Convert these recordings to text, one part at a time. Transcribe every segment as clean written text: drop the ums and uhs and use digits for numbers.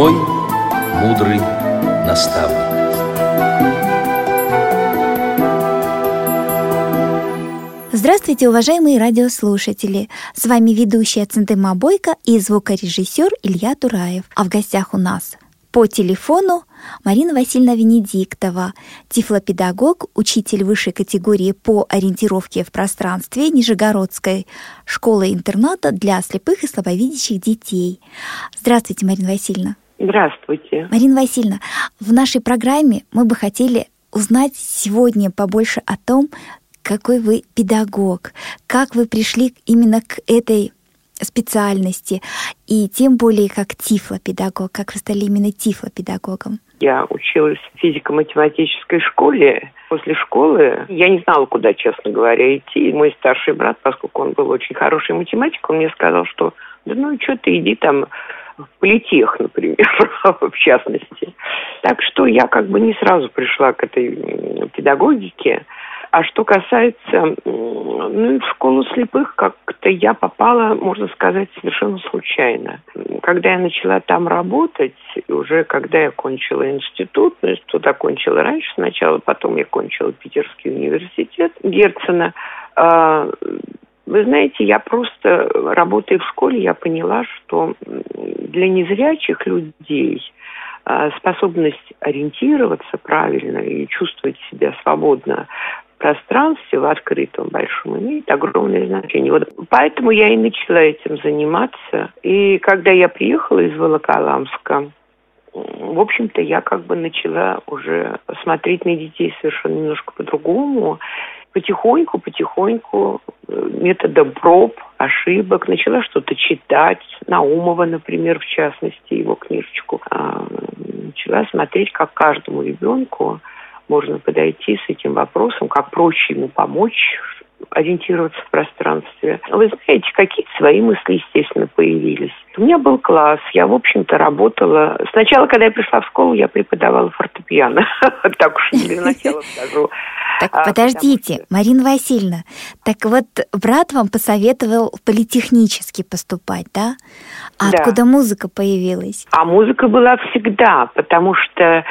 мой мудрый наставник. Здравствуйте, уважаемые радиослушатели! С вами ведущая Центема Бойко и звукорежиссер Илья Тураев. А в гостях у нас по телефону Марина Васильевна Венедиктова, тифлопедагог, учитель высшей категории по ориентировке в пространстве Нижегородской школы-интерната для слепых и слабовидящих детей. Здравствуйте, Марина Васильевна. Здравствуйте. Марина Васильевна, в нашей программе мы бы хотели узнать сегодня побольше о том, какой вы педагог, как вы пришли именно к этой специальности, и тем более как тифлопедагог, как вы стали именно тифлопедагогом. Я училась в физико-математической школе. После школы я не знала, куда, честно говоря, идти. И мой старший брат, поскольку он был очень хороший математик, он мне сказал, что что ты иди там в политех, например, в частности. Так что я как бы не сразу пришла к этой педагогике. А что касается, в школу слепых, как-то я попала, можно сказать, совершенно случайно. Когда я начала там работать, уже когда я кончила институт, институт окончила раньше сначала, потом я кончила Питерский университет Герцена. Вы знаете, я просто, работая в школе, я поняла, что для незрячих людей способность ориентироваться правильно и чувствовать себя свободно в пространстве, в открытом большом, имеет огромное значение. Вот поэтому я и начала этим заниматься. И когда я приехала из Волоколамска, в общем-то, я как бы начала уже смотреть на детей совершенно немножко по-другому. Потихоньку, методом проб, ошибок, начала что-то читать. Наумова, например, в частности, его книжечку. Начала смотреть, как каждому ребенку можно подойти с этим вопросом, как проще ему помочь ориентироваться в пространстве. Вы знаете, какие-то свои мысли, естественно, появились. У меня был класс, я, в общем-то, работала. Сначала, когда я пришла в школу, я преподавала фортепиано. Так уж для начала скажу. Так, подождите, Марина Васильевна, так вот брат вам посоветовал политехнически поступать, да? А откуда музыка появилась? А музыка была всегда, потому что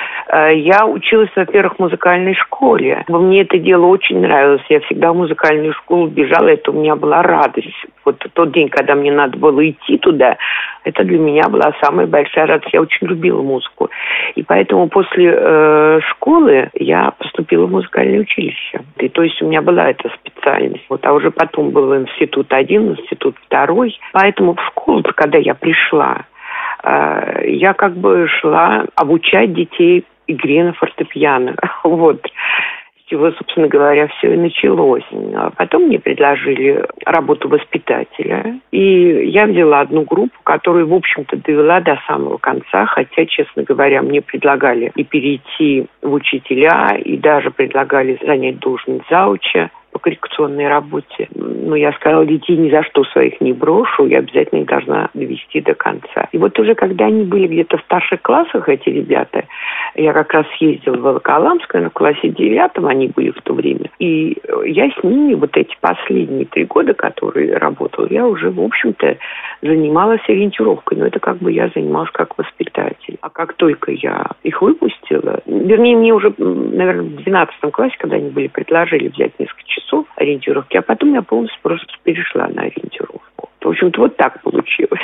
я училась, во-первых, в музыкальной школе. Мне это дело очень нравилось, я всегда в музыкальную школу бежала, это у меня была радость. Вот тот день, когда мне надо было идти туда, это для меня была самая большая радость. Я очень любила музыку. И поэтому после школы я поступила в музыкальное училище. И то есть у меня была эта специальность. Вот, а уже потом был институт 1, институт 2. Поэтому в школу, когда я пришла, я как бы шла обучать детей игре на фортепиано. Вот. С чего, собственно говоря, все и началось. Потом мне предложили работу воспитателя. И я взяла одну группу, которую, в общем-то, довела до самого конца. Хотя, честно говоря, мне предлагали и перейти в учителя, и даже предлагали занять должность зауча по коррекционной работе. Но я сказала, детей ни за что своих не брошу, я обязательно их должна довести до конца. И вот уже когда они были где-то в старших классах, эти ребята, я как раз ездила в Волоколамск, в классе 9 они были в то время. И я с ними вот эти последние 3 года, которые работала, я уже, в общем-то, занималась ориентировкой. Но это как бы я занималась как воспитатель. А как только я их выпустила, вернее, мне уже, наверное, в 12 классе, когда они были, предложили взять несколько часов ориентировки, а потом я полностью просто перешла на ориентировку. В общем-то, вот так получилось.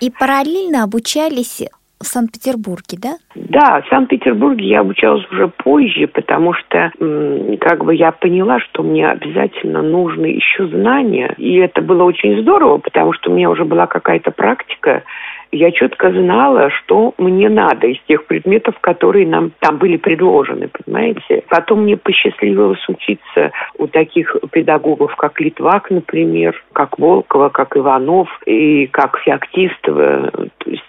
И параллельно обучались в Санкт-Петербурге, да? Да, в Санкт-Петербурге я обучалась уже позже, потому что как бы я поняла, что мне обязательно нужны еще знания. И это было очень здорово, потому что у меня уже была какая-то практика. Я четко знала, что мне надо из тех предметов, которые нам там были предложены, понимаете. Потом мне посчастливилось учиться у таких педагогов, как Литвак, например, как Волкова, как Иванов и как Феоктистова,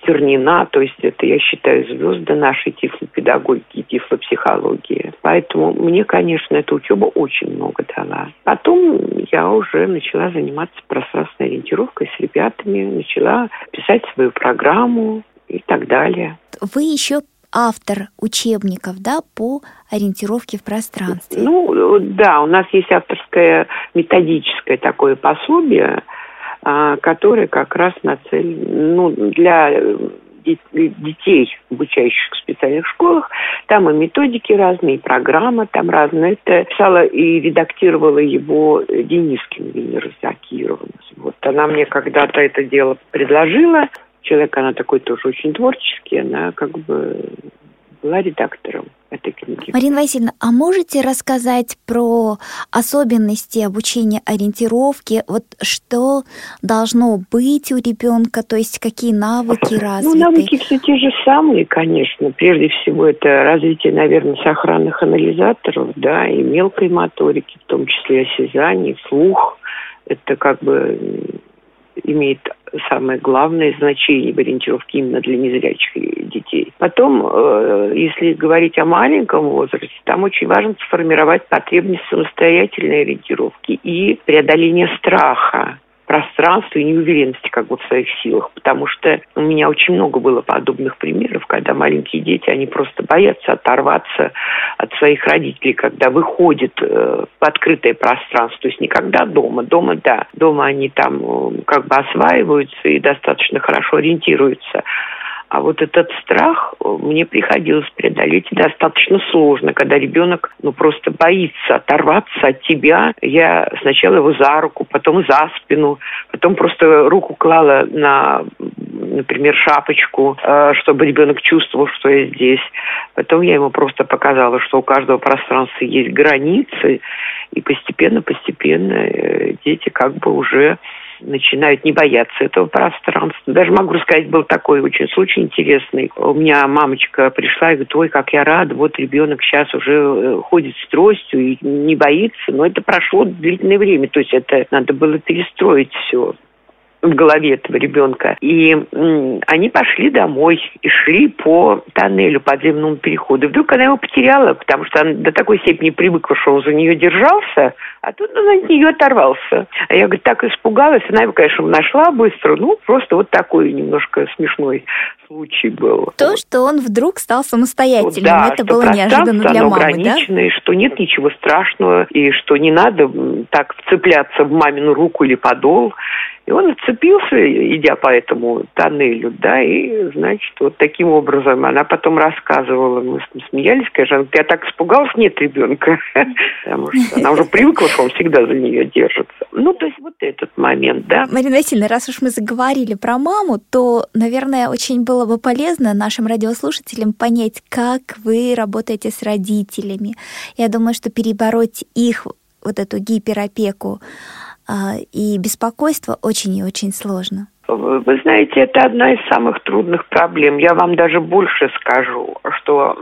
Стернина. То есть это, я считаю, звезды нашей тифлопедагогики, тифлопсихологии. Поэтому мне, конечно, эта учеба очень много дала. Потом я уже начала заниматься пространственной ориентировкой с ребятами, начала писать свою программу и так далее. Вы еще автор учебников, да, по ориентировке в пространстве? Да, у нас есть авторское методическое такое пособие, которое как раз нацелено для детей, обучающих в специальных школах. Там и методики разные, и программа там разная. Это писала и редактировала его Денискин Венера Закировна. Вот она мне когда-то это дело предложила. Человек, она такой тоже очень творческий, она как бы была редактором этой книги. Марина Васильевна, а можете рассказать про особенности обучения ориентировки? Вот что должно быть у ребенка, то есть какие навыки развиты? Ну, навыки все те же самые, конечно. Прежде всего, это развитие, наверное, сохранных анализаторов, да, и мелкой моторики, в том числе осязание, слух. Это как бы имеет самое главное значение в ориентировке именно для незрячих детей. Потом, если говорить о маленьком возрасте, там очень важно сформировать потребность самостоятельной ориентировки и преодоление страха, пространства и неуверенности как бы в своих силах. Потому что у меня очень много было подобных примеров, когда маленькие дети, они просто боятся оторваться от своих родителей, когда выходят в открытое пространство. То есть никогда дома. Дома, да. Дома они там как бы осваиваются и достаточно хорошо ориентируются. А вот этот страх мне приходилось преодолеть достаточно сложно, когда ребенок, просто боится оторваться от тебя. Я сначала его за руку, потом за спину, потом просто руку клала на, например, шапочку, чтобы ребенок чувствовал, что я здесь. Потом я ему просто показала, что у каждого пространства есть границы, и постепенно дети как бы уже начинают не бояться этого пространства. Даже могу рассказать, был такой очень случай интересный. У меня мамочка пришла и говорит: ой, как я рада, вот ребенок сейчас уже ходит с тростью и не боится. Но это прошло длительное время, то есть это надо было перестроить все в голове этого ребенка. И они пошли домой и шли по тоннелю, подземному переходу. Вдруг она его потеряла, потому что она до такой степени привыкла, что он за нее держался, а тут он от нее оторвался. А я, говорит, так испугалась. Она его, конечно, нашла быстро. Просто вот такой немножко смешной случай был. То, что он вдруг стал самостоятельным, да, это было неожиданно для мамы, ограниченное, да? Что нет ничего страшного, и что не надо так вцепляться в мамину руку или подол. И он отцепился, идя по этому тоннелю, да, и, значит, вот таким образом. Она потом рассказывала, мы смеялись, конечно, я так испугалась, нет ребенка, потому что она уже привыкла, что он всегда за нее держится. То есть вот этот момент, да. Марина Васильевна, раз уж мы заговорили про маму, то, наверное, очень было бы полезно нашим радиослушателям понять, как вы работаете с родителями. Я думаю, что перебороть их, вот эту гиперопеку, и беспокойство очень и очень сложно. Вы знаете, это одна из самых трудных проблем. Я вам даже больше скажу, что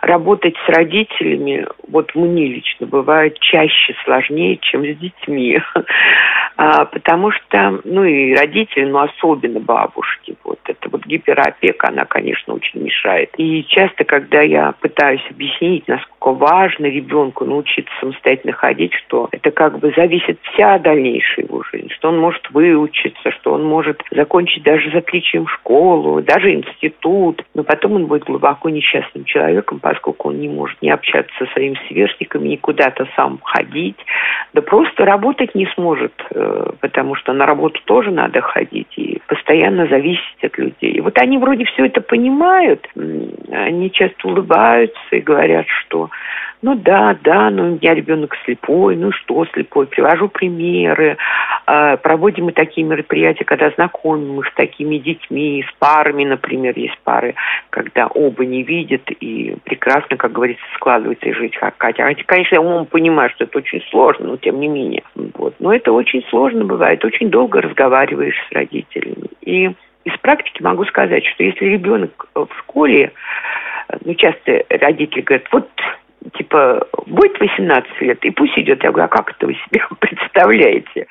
работать с родителями, вот мне лично, бывает чаще сложнее, чем с детьми. Потому что, и родители, особенно бабушки, вот эта вот гиперопека, она, конечно, очень мешает. И часто, когда я пытаюсь объяснить, насколько важно ребенку научиться самостоятельно ходить, что это как бы зависит вся дальнейшая его жизнь, что он может выучиться, что он может закончить даже с отличием школу, даже институт, но потом он будет глубоко несчастным человеком, поскольку он не может ни общаться со своими сверстниками, ни куда-то сам ходить, да просто работать не сможет, потому что на работу тоже надо ходить и постоянно зависеть от людей. И вот они вроде все это понимают, они часто улыбаются и говорят, что у меня ребенок слепой, что слепой, привожу примеры, проводим мы такие мероприятия, когда знакомим их с такими детьми, с парами, например, есть пары, когда оба не видят и прекрасно, как говорится, складывается и жизнь. Конечно, я умом понимаю, что это очень сложно, но тем не менее. Вот. Но это очень сложно бывает, очень долго разговариваешь с родителями. И из практики могу сказать, что если ребенок в школе, часто родители говорят, будет 18 лет, и пусть идет. Я говорю, а как это вы себе представляете?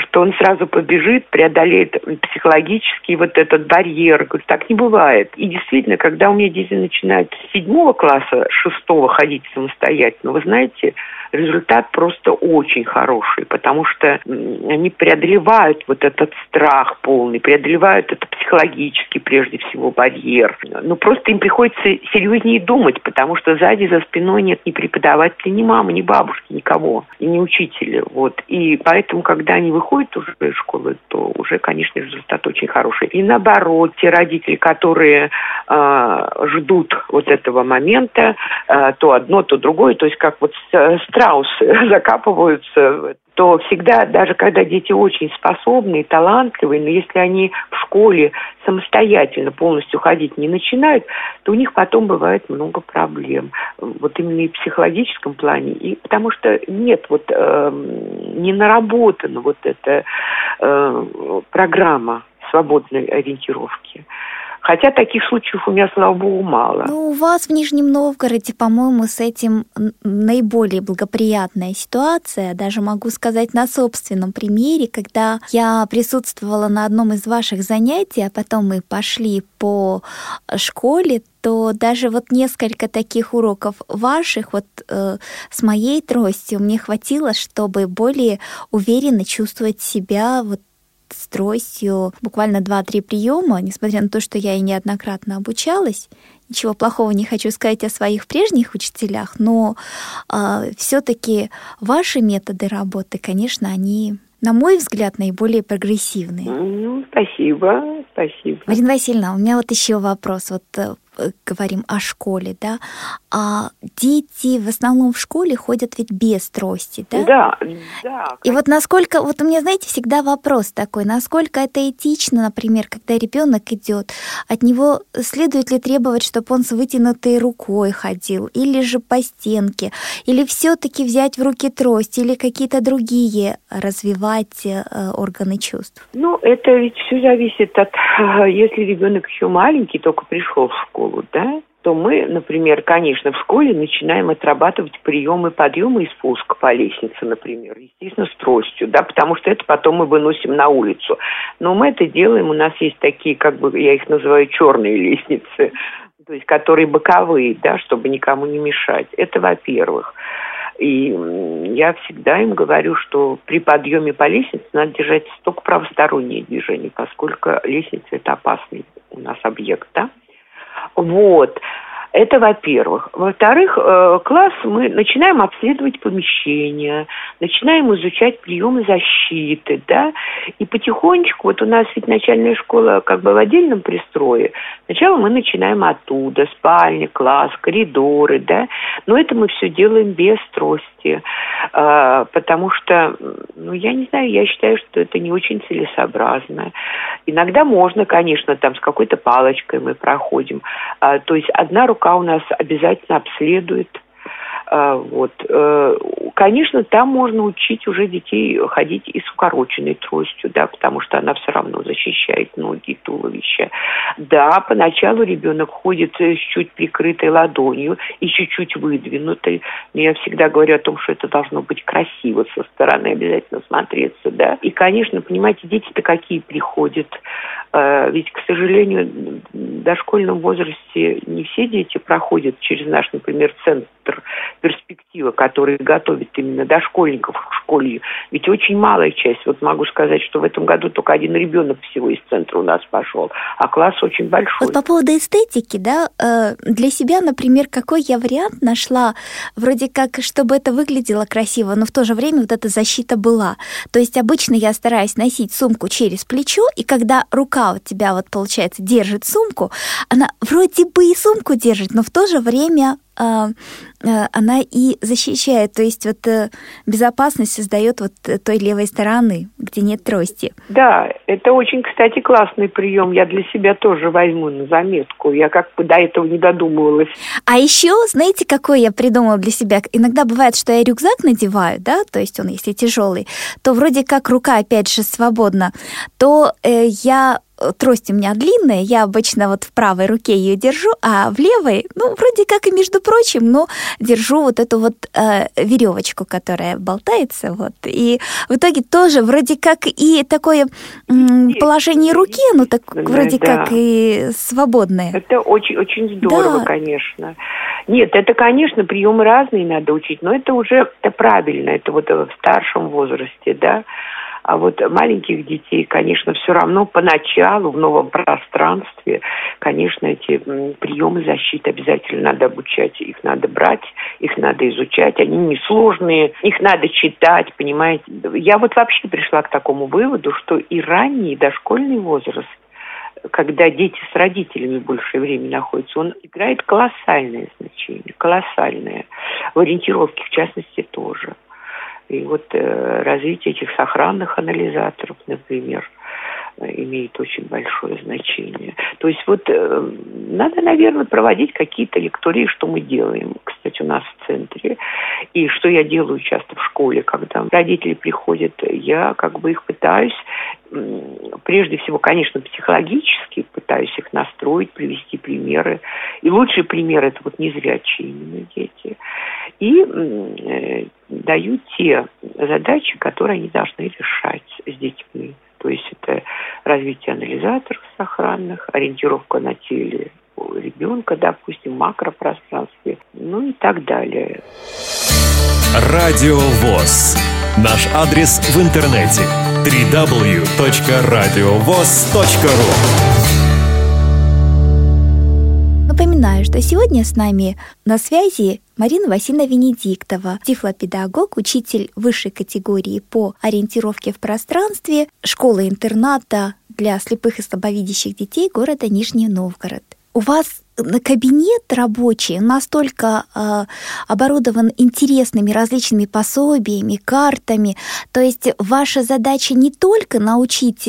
Что он сразу побежит, преодолеет психологический вот этот барьер. Говорю, так не бывает. И действительно, когда у меня дети начинают с 7 класса, 6 ходить самостоятельно, вы знаете, результат просто очень хороший, потому что они преодолевают вот этот страх полный, преодолевают это психологически, прежде всего, барьер. Ну, просто им приходится серьезнее думать, потому что сзади, за спиной нет ни преподавателя, ни мамы, ни бабушки, никого, и ни учителя. Вот. И поэтому, когда они выходят уже из школы, то уже, конечно, результат очень хороший. И наоборот, те родители, которые ждут вот этого момента, то одно, то другое, то есть как вот страусы закапываются, то всегда, даже когда дети очень способные, талантливые, но если они в школе самостоятельно полностью ходить не начинают, то у них потом бывает много проблем. Вот именно и в психологическом плане, и потому что нет вот не наработана вот эта программа свободной ориентировки. Хотя таких случаев у меня, слава богу, мало. Ну, у вас в Нижнем Новгороде, по-моему, с этим наиболее благоприятная ситуация. Даже могу сказать на собственном примере, когда я присутствовала на одном из ваших занятий, а потом мы пошли по школе, то даже вот несколько таких уроков ваших вот с моей тростью мне хватило, чтобы более уверенно чувствовать себя вот с тростью, буквально 2-3 приема, несмотря на то, что я и неоднократно обучалась. Ничего плохого не хочу сказать о своих прежних учителях, но все-таки ваши методы работы, конечно, они, на мой взгляд, наиболее прогрессивные. Ну, спасибо, спасибо. Марина Васильевна, у меня вот еще вопрос. Вот говорим о школе, да? А дети в основном в школе ходят ведь без трости, да? Да, да. И вот насколько, вот у меня, знаете, всегда вопрос такой, насколько это этично, например, когда ребенок идет, от него следует ли требовать, чтобы он с вытянутой рукой ходил, или же по стенке, или все-таки взять в руки трость, или какие-то другие развивать органы чувств? Ну, это ведь все зависит от, если ребенок еще маленький, только пришел в школу, да, то мы, например, конечно, в школе начинаем отрабатывать приемы подъема и спуска по лестнице, например, естественно, с тростью, да, потому что это потом мы выносим на улицу. Но мы это делаем, у нас есть такие, как бы, я их называю черные лестницы, то есть которые боковые, да, чтобы никому не мешать. Это, во-первых. И я всегда им говорю, что при подъеме по лестнице надо держать только правостороннее движение, поскольку лестница – это опасный у нас объект, да. Вот. Это во-первых. Во-вторых, класс мы начинаем обследовать помещения, начинаем изучать приемы защиты, да, и потихонечку, вот у нас ведь начальная школа как бы в отдельном пристрое, сначала мы начинаем оттуда, спальня, класс, коридоры, да, но это мы все делаем без трости, потому что, ну, я не знаю, я считаю, что это не очень целесообразно. Иногда можно, конечно, там с какой-то палочкой мы проходим, то есть одна рука у нас обязательно обследует. Вот. Конечно, там можно учить уже детей ходить и с укороченной тростью, да, потому что она все равно защищает ноги и туловище. Да, поначалу ребенок ходит с чуть прикрытой ладонью и чуть-чуть выдвинутой. Но я всегда говорю о том, что это должно быть красиво со стороны, обязательно смотреться, да. И, конечно, понимаете, дети-то какие приходят. Ведь, к сожалению, в дошкольном возрасте не все дети проходят через наш, например, центр Перспектива, который готовит именно дошкольников к школе, ведь очень малая часть. Вот могу сказать, что в этом году только один ребенок всего из центра у нас пошел, а класс очень большой. Вот по поводу эстетики, да, для себя, например, какой я вариант нашла, вроде как, чтобы это выглядело красиво, но в то же время вот эта защита была. То есть обычно я стараюсь носить сумку через плечо, и когда рука у тебя, вот получается, держит сумку, она вроде бы и сумку держит, но в то же время она и защищает, то есть вот безопасность создает вот той левой стороны, где нет трости. Да, это очень, кстати, классный прием. Я для себя тоже возьму на заметку. Я как бы до этого не додумывалась. А еще, знаете, какой я придумала для себя? Иногда бывает, что я рюкзак надеваю, да, то есть он, если тяжелый, то вроде как рука опять же свободна, то я трость у меня длинная, я обычно вот в правой руке ее держу, а в левой, ну, вроде как и между прочим, но держу вот эту вот веревочку, которая болтается, вот. И в итоге тоже вроде как и такое положение руки, ну, так вроде как и свободное. Это очень-очень здорово, конечно. Нет, это, конечно, приемы разные надо учить, но это уже правильно, это вот в старшем возрасте, да. А вот маленьких детей, конечно, все равно поначалу в новом пространстве, конечно, эти приемы защиты обязательно надо обучать. Их надо брать, их надо изучать. Они несложные, их надо читать, понимаете. Я вот вообще пришла к такому выводу, что и ранний, и дошкольный возраст, когда дети с родителями больше времени находятся, он играет колоссальное значение, колоссальное. В ориентировке, в частности, тоже. И вот развитие этих сохранных анализаторов, например, имеет очень большое значение. То есть вот надо, наверное, проводить какие-то лектории, что мы делаем, кстати, у нас в центре. И что я делаю часто в школе, когда родители приходят, я как бы их пытаюсь, прежде всего, конечно, психологически пытаюсь их настроить, привести примеры. И лучшие примеры – это вот незрячие именно дети. И даю те задачи, которые они должны решать с детьми. То есть это развитие анализаторов сохранных, ориентировка на теле ребенка, допустим, в макропространстве, ну и так далее. Радио ВОС. Наш адрес в интернете www.radiovos.ru. Напоминаю, что сегодня с нами на связи Марина Васильевна Венедиктова, тифлопедагог, учитель высшей категории по ориентировке в пространстве школы-интерната для слепых и слабовидящих детей города Нижний Новгород. У вас кабинет рабочий настолько оборудован интересными различными пособиями, картами. То есть ваша задача не только научить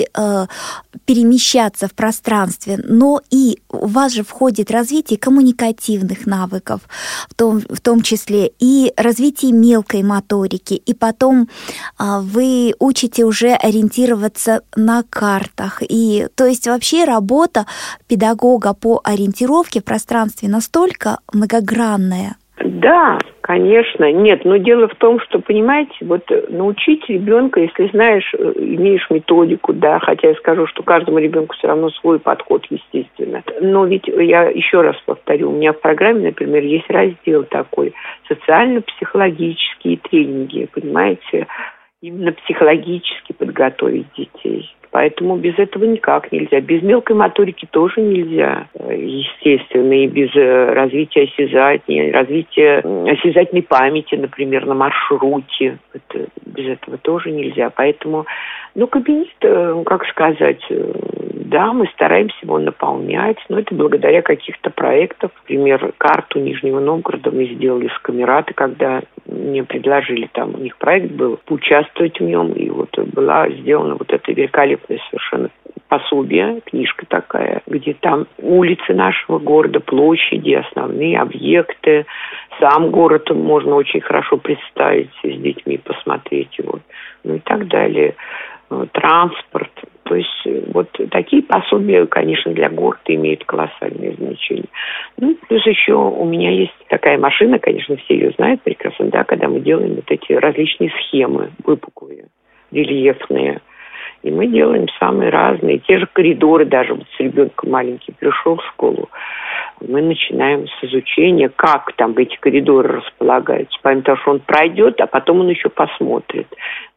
перемещаться в пространстве, но и у вас же входит развитие коммуникативных навыков, в том числе и развитие мелкой моторики. И потом вы учите уже ориентироваться на картах. И, то есть вообще работа педагога по ориентировке в пространстве настолько многогранное. Да, конечно. Нет, но дело в том, что, понимаете, вот научить ребенка, если знаешь, имеешь методику, да, хотя я скажу, что каждому ребенку все равно свой подход, естественно. Но ведь я еще раз повторю, у меня в программе, например, есть раздел такой «Социально-психологические тренинги», понимаете, именно психологически подготовить детей. Поэтому без этого никак нельзя. Без мелкой моторики тоже нельзя, естественно, и без развития осязания, развития осязательной памяти, например, на маршруте. Это, без этого тоже нельзя. Поэтому, ну, кабинет, как сказать, да, мы стараемся его наполнять, но это благодаря каких-то проектов. Например, карту Нижнего Новгорода мы сделали с Камераты, когда мне предложили, там у них проект был, поучаствовать в нем, и вот была сделана вот эта великолепная совершенно пособие, книжка такая, где там улицы нашего города, площади, основные объекты, сам город можно очень хорошо представить, с детьми посмотреть его, ну и так далее, транспорт. То есть вот такие пособия, конечно, для города имеют колоссальное значение. Ну, плюс еще у меня есть такая машина, конечно, все ее знают прекрасно, да, когда мы делаем вот эти различные схемы выпуклые, рельефные. И мы делаем самые разные, те же коридоры, даже вот с ребенком маленьким пришел в школу. Мы начинаем с изучения, как там эти коридоры располагаются. Помимо того, что он пройдет, а потом он еще посмотрит,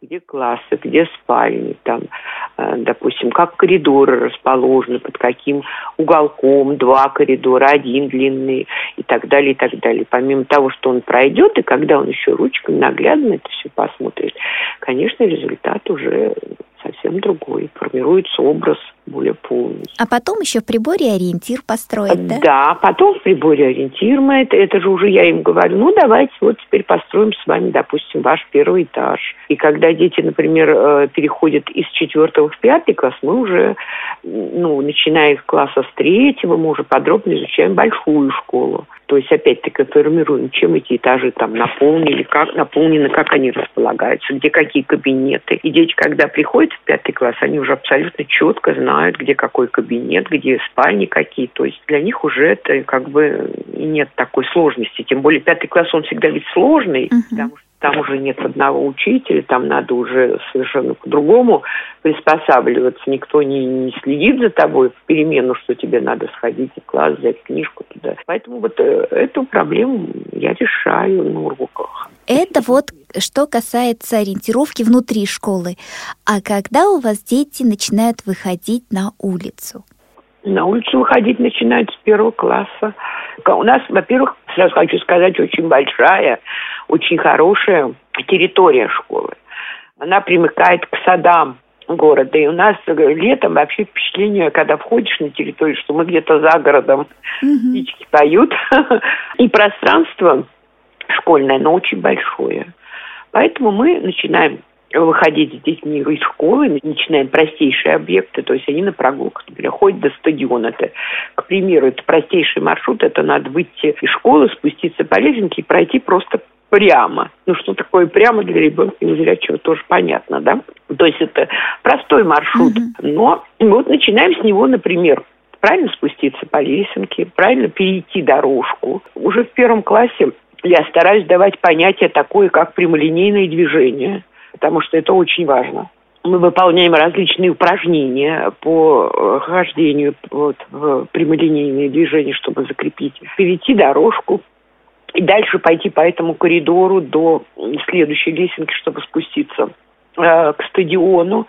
где классы, где спальни, там, допустим, как коридоры расположены, под каким уголком, два коридора, один длинный и так далее, и так далее. Помимо того, что он пройдет, и когда он еще ручками наглядно это все посмотрит, конечно, результат уже совсем другой. Формируется образ более полный. А потом еще в приборе ориентир построить, да? Да, потом в приборе ориентир мы, это же уже я им говорю, ну давайте вот теперь построим с вами, допустим, ваш первый этаж. И когда дети, например, переходят из 4 в 5 класс, мы уже, ну, начиная из класса с 3, мы уже подробно изучаем большую школу. То есть, опять-таки, формируем, чем эти этажи там наполнены, как они располагаются, где какие кабинеты. И дети, когда приходят в 5 пятый класс, они уже абсолютно четко знают, где какой кабинет, где спальни какие. То есть для них уже это как бы нет такой сложности. Тем более пятый класс, он всегда ведь сложный, потому что там уже нет одного учителя, там надо уже совершенно по-другому приспосабливаться. Никто не следит за тобой в перемену, что тебе надо сходить в класс, взять книжку туда. Поэтому вот эту проблему я решаю на уроках. Это вот что касается ориентировки внутри школы. А когда у вас дети начинают выходить на улицу? На улицу выходить начинают с первого класса. У нас, во-первых, сразу хочу сказать, очень большая, очень хорошая территория школы. Она примыкает к садам города. И у нас летом вообще впечатление, когда входишь на территорию, что мы где-то за городом, птички поют. И пространство школьное, но очень большое. Поэтому мы начинаем выходить с детьми из школы, начинаем простейшие объекты, то есть они на прогулках, например, ходят до стадиона. Это, к примеру, это простейший маршрут, это надо выйти из школы, спуститься по лесенке и пройти просто прямо. Ну, что такое прямо для ребенка незрячего, тоже понятно, да? То есть это простой маршрут, но вот начинаем с него, например, правильно спуститься по лесенке, правильно перейти дорожку. Уже в первом классе я стараюсь давать понятие такое, как прямолинейное движение, потому что это очень важно. Мы выполняем различные упражнения по хождению вот, в прямолинейные движения, чтобы закрепить. Перейти дорожку и дальше пойти по этому коридору до следующей лесенки, чтобы спуститься к стадиону.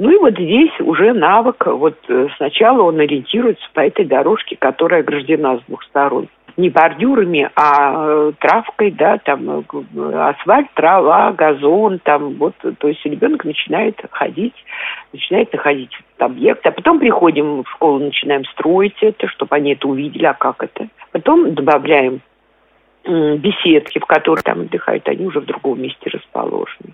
Ну и вот здесь уже навык. Вот сначала он ориентируется по этой дорожке, которая ограждена с двух сторон. Не бордюрами, а травкой, да, там асфальт, трава, газон, там вот, то есть ребенок начинает ходить, начинает находить этот объект, а потом приходим в школу, начинаем строить это, чтобы они это увидели, а как это. Потом добавляем беседки, в которых там отдыхают, они уже в другом месте расположены.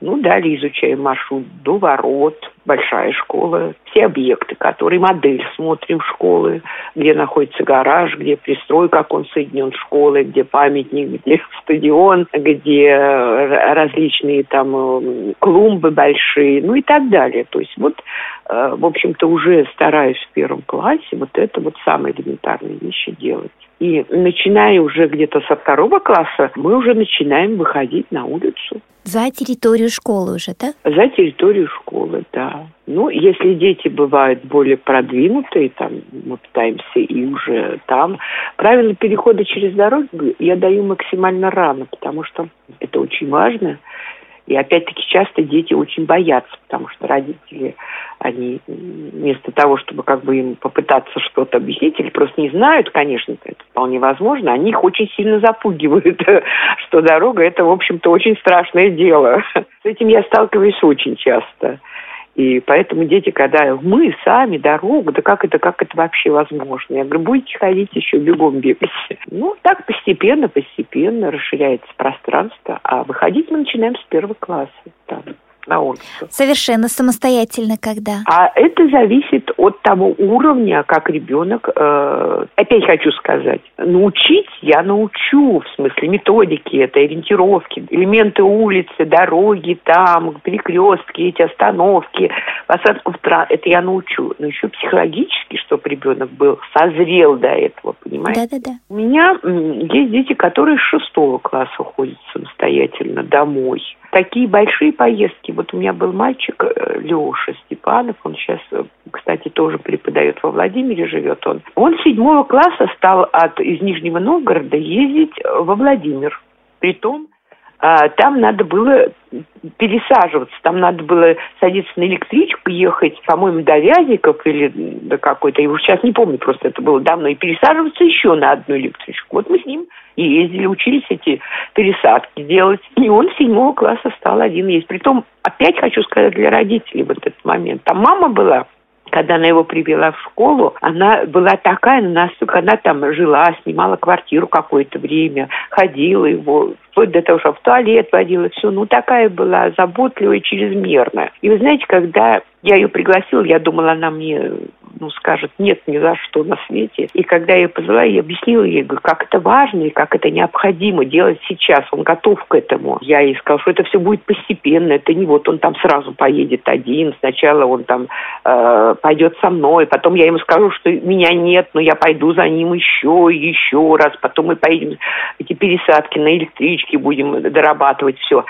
Ну, далее изучаем маршрут до ворот, большая школа, все объекты, которые модель смотрим школы, где находится гараж, где пристрой, как он соединен с школой, где памятник, где стадион, где различные там клумбы большие, ну и так далее. То есть вот, в общем-то, уже стараюсь в первом классе вот это вот самые элементарные вещи делать. И начиная уже где-то со второго класса, мы уже начинаем выходить на улицу. За территорию школы уже, да? За территорию школы, да. Ну, если дети бывают более продвинутые, там мы пытаемся и уже там. Правила перехода через дорогу я даю максимально рано, потому что это очень важно. И опять-таки часто дети очень боятся, потому что родители, они вместо того, чтобы как бы им попытаться что-то объяснить, или просто не знают, конечно, это вполне возможно, они их очень сильно запугивают, что дорога – это, в общем-то, очень страшное дело. С этим я сталкиваюсь очень часто. И поэтому дети, когда мы сами дорогу, да как это вообще возможно? Я говорю, будете ходить еще бегом бегать. Ну, так постепенно расширяется пространство, а выходить мы начинаем с первого класса там, на улицу. Совершенно самостоятельно когда? А это зависит от того уровня, как ребенок, опять хочу сказать, научить я научу, в смысле методики, это ориентировки, элементы улицы, дороги, там, перекрестки, эти остановки, посадку в транспорт, это я научу. Но еще психологически, чтобы ребенок был созрел до этого, понимаете? Да-да-да. У меня есть дети, которые с шестого класса ходят самостоятельно домой. Такие большие поездки. Вот у меня был мальчик Леша Степанов, он сейчас, кстати, тоже преподает во Владимире, живет он. Он с седьмого класса стал из Нижнего Новгорода ездить во Владимир. Притом там надо было пересаживаться, там надо было садиться на электричку, ехать, по-моему, до Вязников или до какой-то, я уже сейчас не помню, просто это было давно, и пересаживаться еще на одну электричку. Вот мы с ним и ездили, учились эти пересадки делать. И он с седьмого класса стал один ездить. Притом, опять хочу сказать, для родителей вот этот момент. Там мама была, когда она его привела в школу, она была такая, настолько она там жила, снимала квартиру какое-то время, ходила его, вплоть до того, что в туалет водила, все, ну такая была заботливая, чрезмерная. И вы знаете, когда я ее пригласила, я думала, она мне скажет нет, ни за что на свете. И когда я ее позвала, я объяснила ей, как это важно и как это необходимо делать сейчас. Он готов к этому. Я ей сказала, что это все будет постепенно. Это не вот он там сразу поедет один. Сначала он там пойдет со мной. Потом я ему скажу, что меня нет, но я пойду за ним еще раз. Потом мы поедем эти пересадки на электричке, будем дорабатывать все.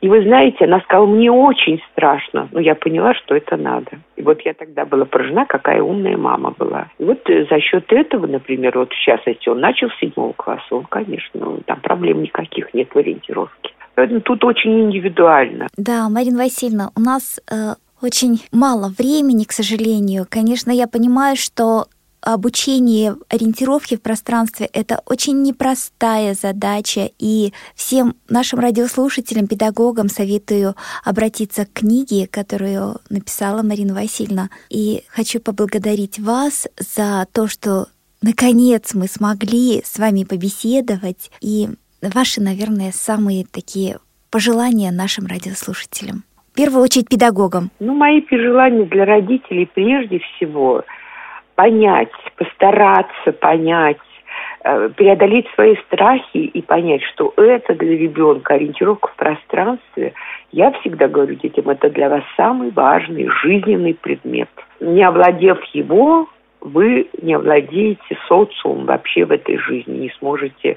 И вы знаете, она сказала, мне очень страшно. Но я поняла, что это надо. И вот я тогда была поражена, какая умная мама была. И вот за счет этого, например, вот в частности, он начал с 7 класса. Он, конечно, там проблем никаких нет в ориентировке. Поэтому тут очень индивидуально. Да, Марина Васильевна, у нас очень мало времени, к сожалению. Конечно, я понимаю, что обучение ориентировки в пространстве – это очень непростая задача, и всем нашим радиослушателям, педагогам советую обратиться к книге, которую написала Марина Васильевна. И хочу поблагодарить вас за то, что, наконец, мы смогли с вами побеседовать, и ваши, наверное, самые такие пожелания нашим радиослушателям. В первую очередь педагогам. Мои пожелания для родителей прежде всего – понять, постараться понять, преодолеть свои страхи и понять, что это для ребенка ориентировка в пространстве. Я всегда говорю детям, это для вас самый важный жизненный предмет. Не овладев его, вы не овладеете социумом вообще в этой жизни, не сможете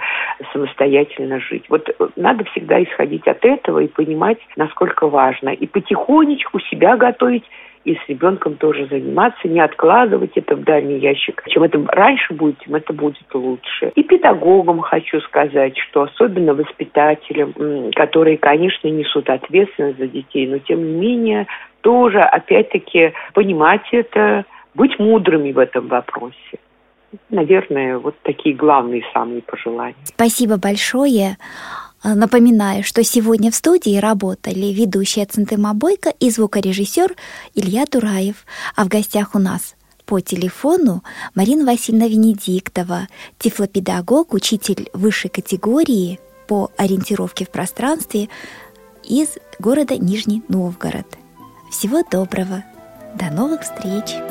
самостоятельно жить. Вот надо всегда исходить от этого и понимать, насколько важно. И потихонечку себя готовить, и с ребенком тоже заниматься, не откладывать это в дальний ящик. Чем это раньше будет, тем это будет лучше. И педагогам хочу сказать, что особенно воспитателям, которые, конечно, несут ответственность за детей, но тем не менее тоже, опять-таки, понимать это, быть мудрыми в этом вопросе. Наверное, вот такие главные самые пожелания. Спасибо большое. Напоминаю, что сегодня в студии работали ведущая Центема Бойко и звукорежиссер Илья Тураев. А в гостях у нас по телефону Марина Васильевна Венедиктова, тифлопедагог, учитель высшей категории по ориентировке в пространстве из города Нижний Новгород. Всего доброго. До новых встреч.